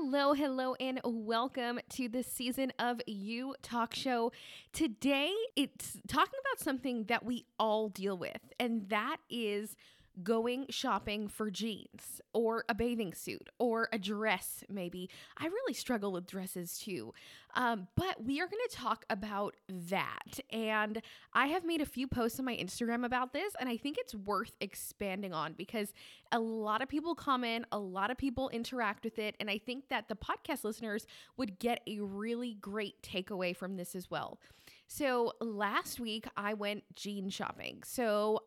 Hello, hello, and welcome to this season of You Talk Show. Today, it's talking about something that we all deal with, and that is going shopping for jeans or a bathing suit or a dress, maybe. I really struggle with dresses too. But we are going to talk about that. And I have made a few posts on my Instagram about this, and I think it's worth expanding on because a lot of people comment, a lot of people interact with it. And I think that the podcast listeners would get a really great takeaway from this as well. So last week I went jean shopping. So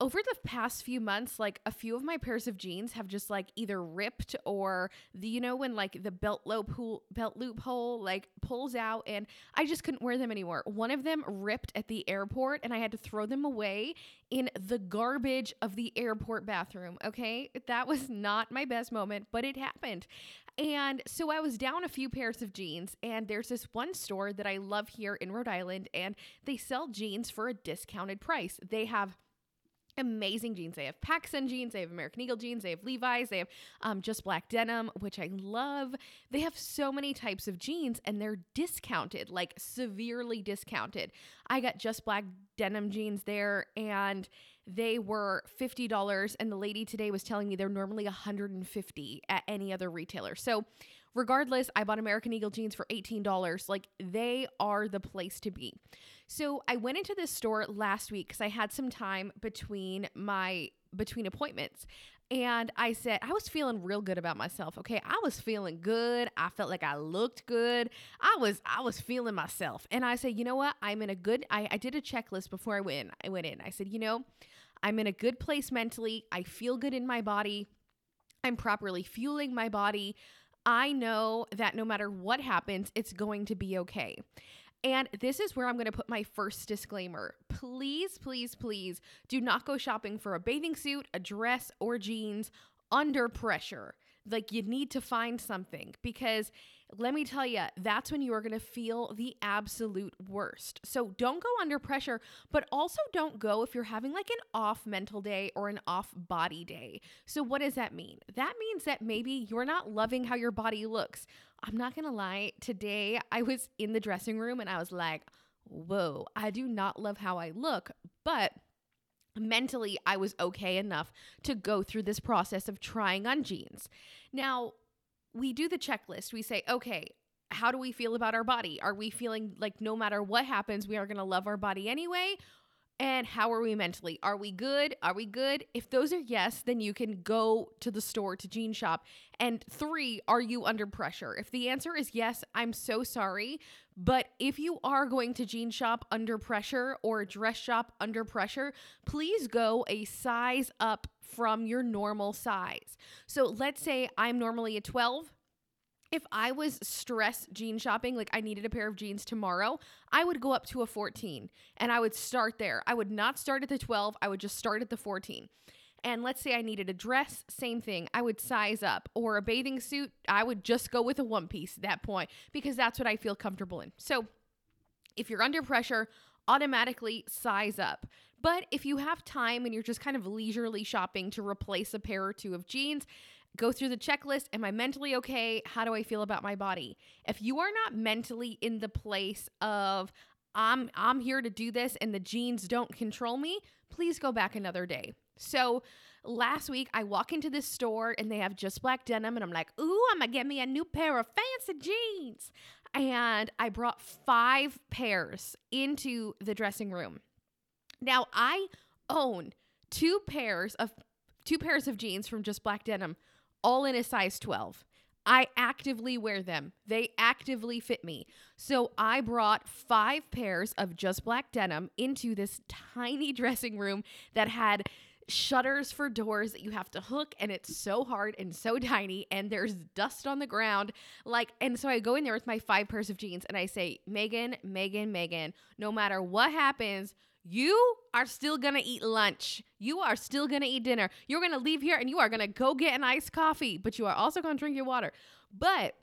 over the past few months, like a few of my pairs of jeans have just like either ripped or when like the belt loophole like pulls out and I just couldn't wear them anymore. One of them ripped at the airport and I had to throw them away in the garbage of the airport bathroom. Okay. That was not my best moment, but it happened. And so I was down a few pairs of jeans, and there's this one store that I love here in Rhode Island, and they sell jeans for a discounted price. They have amazing jeans. They have Pacsun jeans, they have American Eagle jeans, they have Levi's, they have Just Black Denim, which I love. They have so many types of jeans and they're discounted, like severely discounted. I got Just Black Denim jeans there and they were $50, and the lady today was telling me they're normally $150 at any other retailer. So regardless, I bought American Eagle jeans for $18. Like, they are the place to be. So I went into this store last week because I had some time between appointments. And I said, I was feeling real good about myself. Okay. I was feeling good. I felt like I looked good. I was feeling myself. And I said, you know what? I'm in a good, I did a checklist before I went in. I said, I'm in a good place mentally. I feel good in my body. I'm properly fueling my body. I know that no matter what happens, it's going to be okay. And this is where I'm going to put my first disclaimer. Please, please, please do not go shopping for a bathing suit, a dress, or jeans under pressure. Like, you need to find something, because let me tell you, that's when you are going to feel the absolute worst. So don't go under pressure, but also don't go if you're having like an off mental day or an off body day. So what does that mean? That means that maybe you're not loving how your body looks. I'm not going to lie. Today I was in the dressing room and I was like, whoa, I do not love how I look, but mentally, I was okay enough to go through this process of trying on jeans. Now, we do the checklist. We say, okay, how do we feel about our body? Are we feeling like no matter what happens, we are going to love our body anyway? And how are we mentally? Are we good? Are we good? If those are yes, then you can go to the store to jean shop. And 3, are you under pressure? If the answer is yes, I'm so sorry. But if you are going to jean shop under pressure or dress shop under pressure, please go a size up from your normal size. So let's say I'm normally a 12. If I was stress jean shopping, like I needed a pair of jeans tomorrow, I would go up to a 14 and I would start there. I would not start at the 12. I would just start at the 14. And let's say I needed a dress, same thing. I would size up. Or a bathing suit, I would just go with a one piece at that point because that's what I feel comfortable in. So if you're under pressure, automatically size up. But if you have time and you're just kind of leisurely shopping to replace a pair or two of jeans, go through the checklist. Am I mentally okay? How do I feel about my body? If you are not mentally in the place of I'm here to do this and the jeans don't control me, please go back another day. So last week I walk into this store and they have Just Black Denim and I'm like, ooh, I'm gonna get me a new pair of fancy jeans. And I brought 5 pairs into the dressing room. Now I own 2 pairs of jeans from Just Black Denim, all in a size 12. I actively wear them. They actively fit me. So I brought 5 pairs of Just Black Denim into this tiny dressing room that had shutters for doors that you have to hook, and it's so hard and so tiny, and there's dust on the ground. Like, and so I go in there with my 5 pairs of jeans and I say, Megan, no matter what happens, you are still going to eat lunch. You are still going to eat dinner. You're going to leave here and you are going to go get an iced coffee, but you are also going to drink your water. But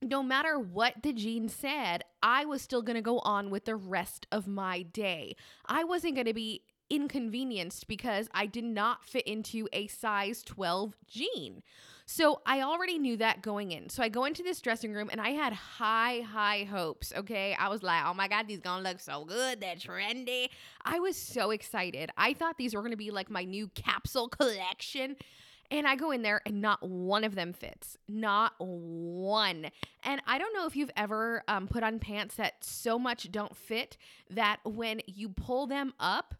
no matter what the jean said, I was still going to go on with the rest of my day. I wasn't going to be inconvenienced because I did not fit into a size 12 jean. So I already knew that going in. So I go into this dressing room and I had high hopes, okay? I was like, oh my God, these gonna look so good. They're trendy. I was so excited. I thought these were gonna be like my new capsule collection. And I go in there and not one of them fits. Not one. And I don't know if you've ever put on pants that so much don't fit that when you pull them up,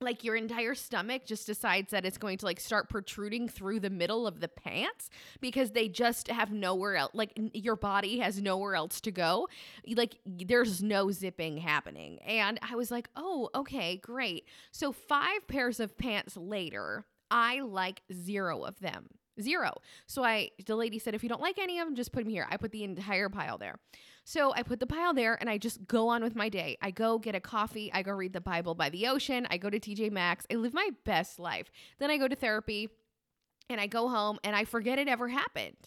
like your entire stomach just decides that it's going to like start protruding through the middle of the pants because they just have nowhere else. Like your body has nowhere else to go. Like there's no zipping happening. And I was like, oh, okay, great. So 5 pairs of pants later, I like 0 of them. 0. So the lady said, if you don't like any of them, just put them here. I put the entire pile there. So I put the pile there and I just go on with my day. I go get a coffee. I go read the Bible by the ocean. I go to TJ Maxx. I live my best life. Then I go to therapy and I go home and I forget it ever happened.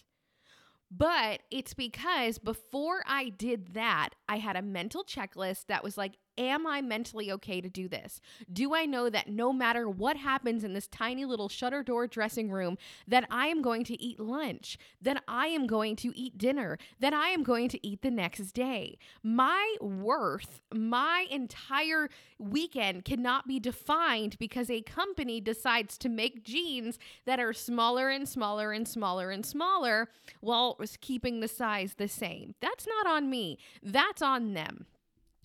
But it's because before I did that, I had a mental checklist that was like, am I mentally okay to do this? Do I know that no matter what happens in this tiny little shutter door dressing room, that I am going to eat lunch, that I am going to eat dinner, that I am going to eat the next day? My worth, my entire weekend cannot be defined because a company decides to make jeans that are smaller and smaller and smaller and smaller while keeping the size the same. That's not on me. That's on them.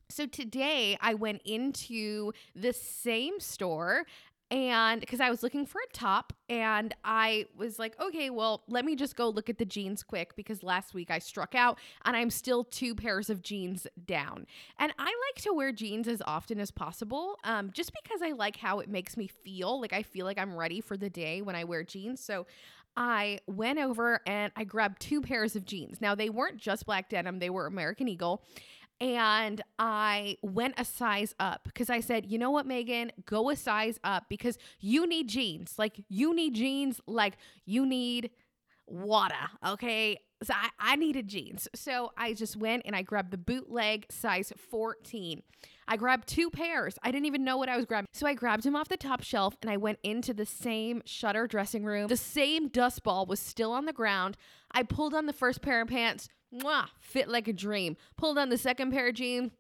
So today I went into the same store and because I was looking for a top and I was like, okay, well, let me just go look at the jeans quick because last week I struck out and I'm still 2 pairs of jeans down. And I like to wear jeans as often as possible just because I like how it makes me feel. Like I feel like I'm ready for the day when I wear jeans. So I went over and I grabbed 2 pairs of jeans. Now they weren't Just Black Denim, they were American Eagle. And I went a size up because I said, you know what, Megan, go a size up because you need jeans. Like you need jeans, like you need water. Okay. So I needed jeans. So I just went and I grabbed the bootleg size 14. I grabbed 2 pairs. I didn't even know what I was grabbing. So I grabbed him off the top shelf and I went into the same shutter dressing room. The same dust ball was still on the ground. I pulled on the first pair of pants. Mwah, fit like a dream. Pulled on the second pair of jeans,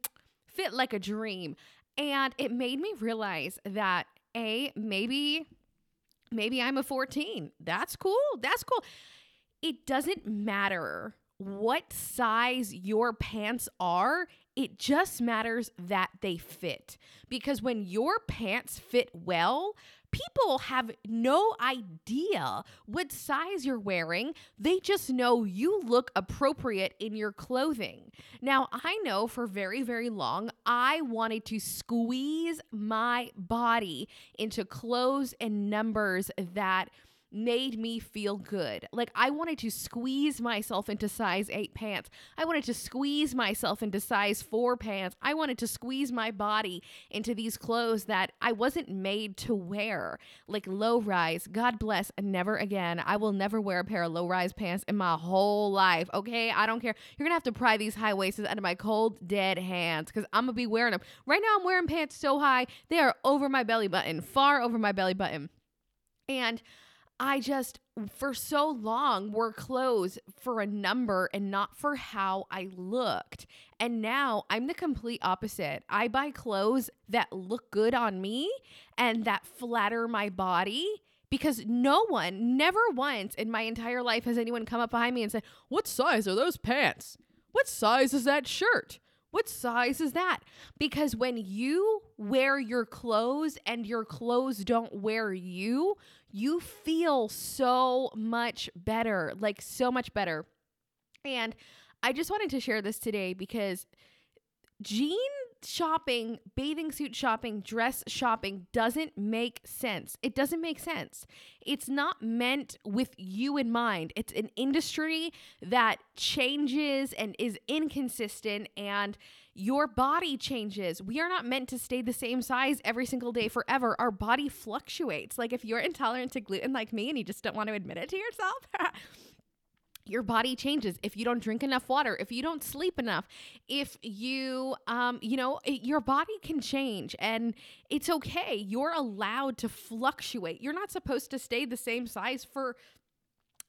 fit like a dream. And it made me realize that A, maybe I'm a 14. That's cool. That's cool. It doesn't matter what size your pants are. It just matters that they fit. Because when your pants fit well, people have no idea what size you're wearing. They just know you look appropriate in your clothing. Now, I know for very, very long, I wanted to squeeze my body into clothes and numbers that made me feel good. Like I wanted to squeeze myself into size 8 pants. I wanted to squeeze myself into size 4 pants. I wanted to squeeze my body into these clothes that I wasn't made to wear. Like low rise, God bless, never again. I will never wear a pair of low rise pants in my whole life. Okay. I don't care. You're gonna have to pry these high waists out of my cold dead hands because I'm gonna be wearing them. Right now I'm wearing pants so high, they are over my belly button, far over my belly button. And I just, for so long, wore clothes for a number and not for how I looked. And now I'm the complete opposite. I buy clothes that look good on me and that flatter my body because no one, never once in my entire life has anyone come up behind me and said, what size are those pants? What size is that shirt? What size is that? Because when you wear your clothes and your clothes don't wear you, you feel so much better, like so much better. And I just wanted to share this today because jean shopping, bathing suit shopping, dress shopping doesn't make sense. It doesn't make sense. It's not meant with you in mind. It's an industry that changes and is inconsistent and your body changes. We are not meant to stay the same size every single day forever. Our body fluctuates. Like if you're intolerant to gluten like me and you just don't want to admit it to yourself, your body changes. If you don't drink enough water, if you don't sleep enough, if you, your body can change and it's okay. You're allowed to fluctuate. You're not supposed to stay the same size for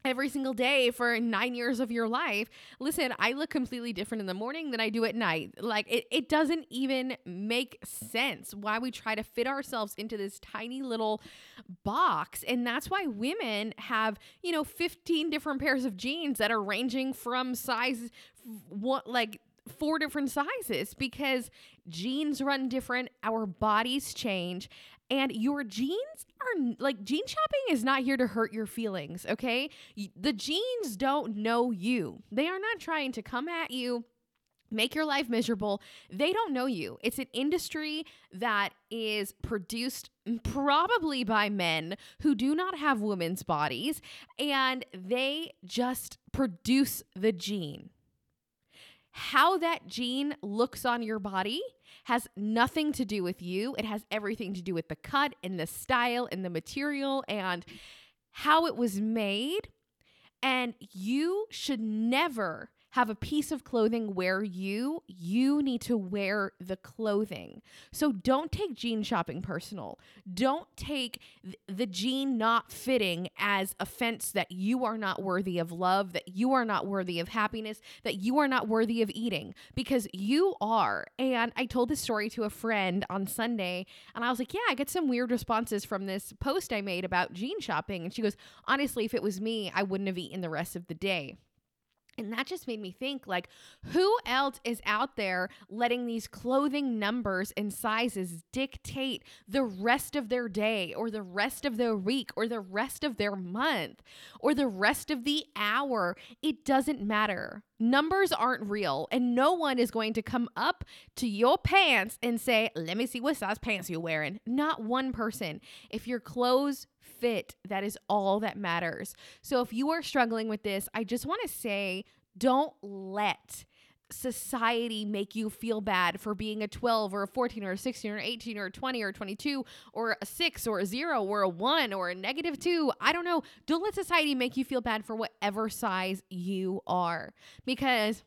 every single day for 9 years of your life. Listen, I look completely different in the morning than I do at night. Like it doesn't even make sense why we try to fit ourselves into this tiny little box. And that's why women have, 15 different pairs of jeans that are ranging from size, four different sizes, because jeans run different. Our bodies change. And your jeans are like, jean shopping is not here to hurt your feelings, okay? The jeans don't know you. They are not trying to come at you, make your life miserable. They don't know you. It's an industry that is produced probably by men who do not have women's bodies, and they just produce the jean. How that jean looks on your body has nothing to do with you. It has everything to do with the cut and the style and the material and how it was made. And you should never have a piece of clothing wear you. You need to wear the clothing. So don't take jean shopping personal. Don't take the jean not fitting as offense that you are not worthy of love, that you are not worthy of happiness, that you are not worthy of eating, because you are. And I told this story to a friend on Sunday, and I was like, yeah, I get some weird responses from this post I made about jean shopping. And she goes, honestly, if it was me, I wouldn't have eaten the rest of the day. And that just made me think, like, who else is out there letting these clothing numbers and sizes dictate the rest of their day or the rest of their week or the rest of their month or the rest of the hour? It doesn't matter. Numbers aren't real, and no one is going to come up to your pants and say, let me see what size pants you're wearing. Not one person. If your clothes fit, that is all that matters. So if you are struggling with this, I just want to say, don't let society make you feel bad for being a 12 or a 14 or a 16 or 18 or 20 or 22 or a 6 or a 0 or a 1 or a -2. I don't know. Don't let society make you feel bad for whatever size you are, because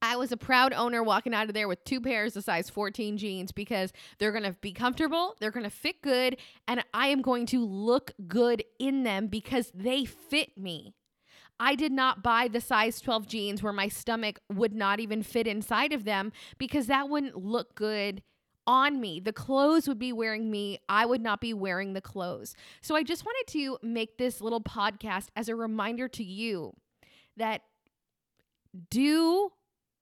I was a proud owner walking out of there with two pairs of size 14 jeans, because they're going to be comfortable, they're going to fit good, and I am going to look good in them because they fit me. I did not buy the size 12 jeans where my stomach would not even fit inside of them, because that wouldn't look good on me. The clothes would be wearing me. I would not be wearing the clothes. So I just wanted to make this little podcast as a reminder to you that do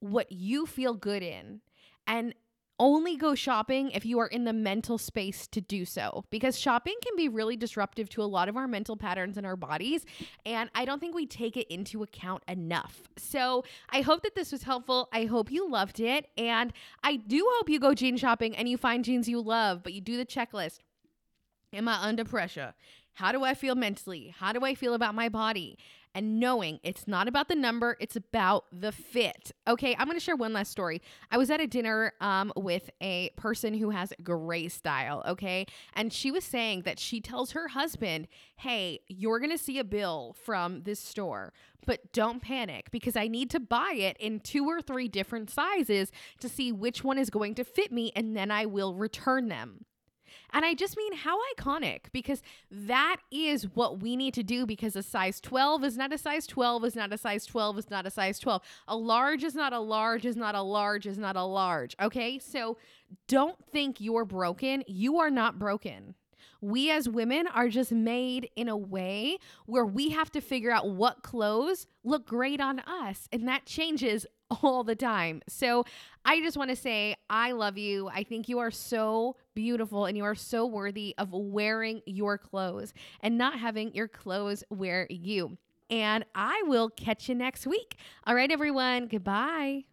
what you feel good in, and only go shopping if you are in the mental space to do so, because shopping can be really disruptive to a lot of our mental patterns in our bodies, and I don't think we take it into account enough. So I hope that this was helpful. I hope you loved it, and I do hope you go jean shopping and you find jeans you love, but you do the checklist. Am I under pressure? How do I feel mentally? How do I feel about my body? And knowing it's not about the number, it's about the fit. Okay, I'm going to share one last story. I was at a dinner with a person who has gray style, okay? And she was saying that she tells her husband, hey, you're going to see a bill from this store, but don't panic, because I need to buy it in 2 or 3 different sizes to see which one is going to fit me, and then I will return them. And I just mean, how iconic, because that is what we need to do, because a size 12 is not a size 12 is not a size 12 is not a size 12. A large is not a large is not a large is not a large. Okay, so don't think you're broken. You are not broken. We as women are just made in a way where we have to figure out what clothes look great on us, and that changes all the time. So I just want to say, I love you. I think you are so beautiful, and you are so worthy of wearing your clothes and not having your clothes wear you. And I will catch you next week. All right, everyone. Goodbye.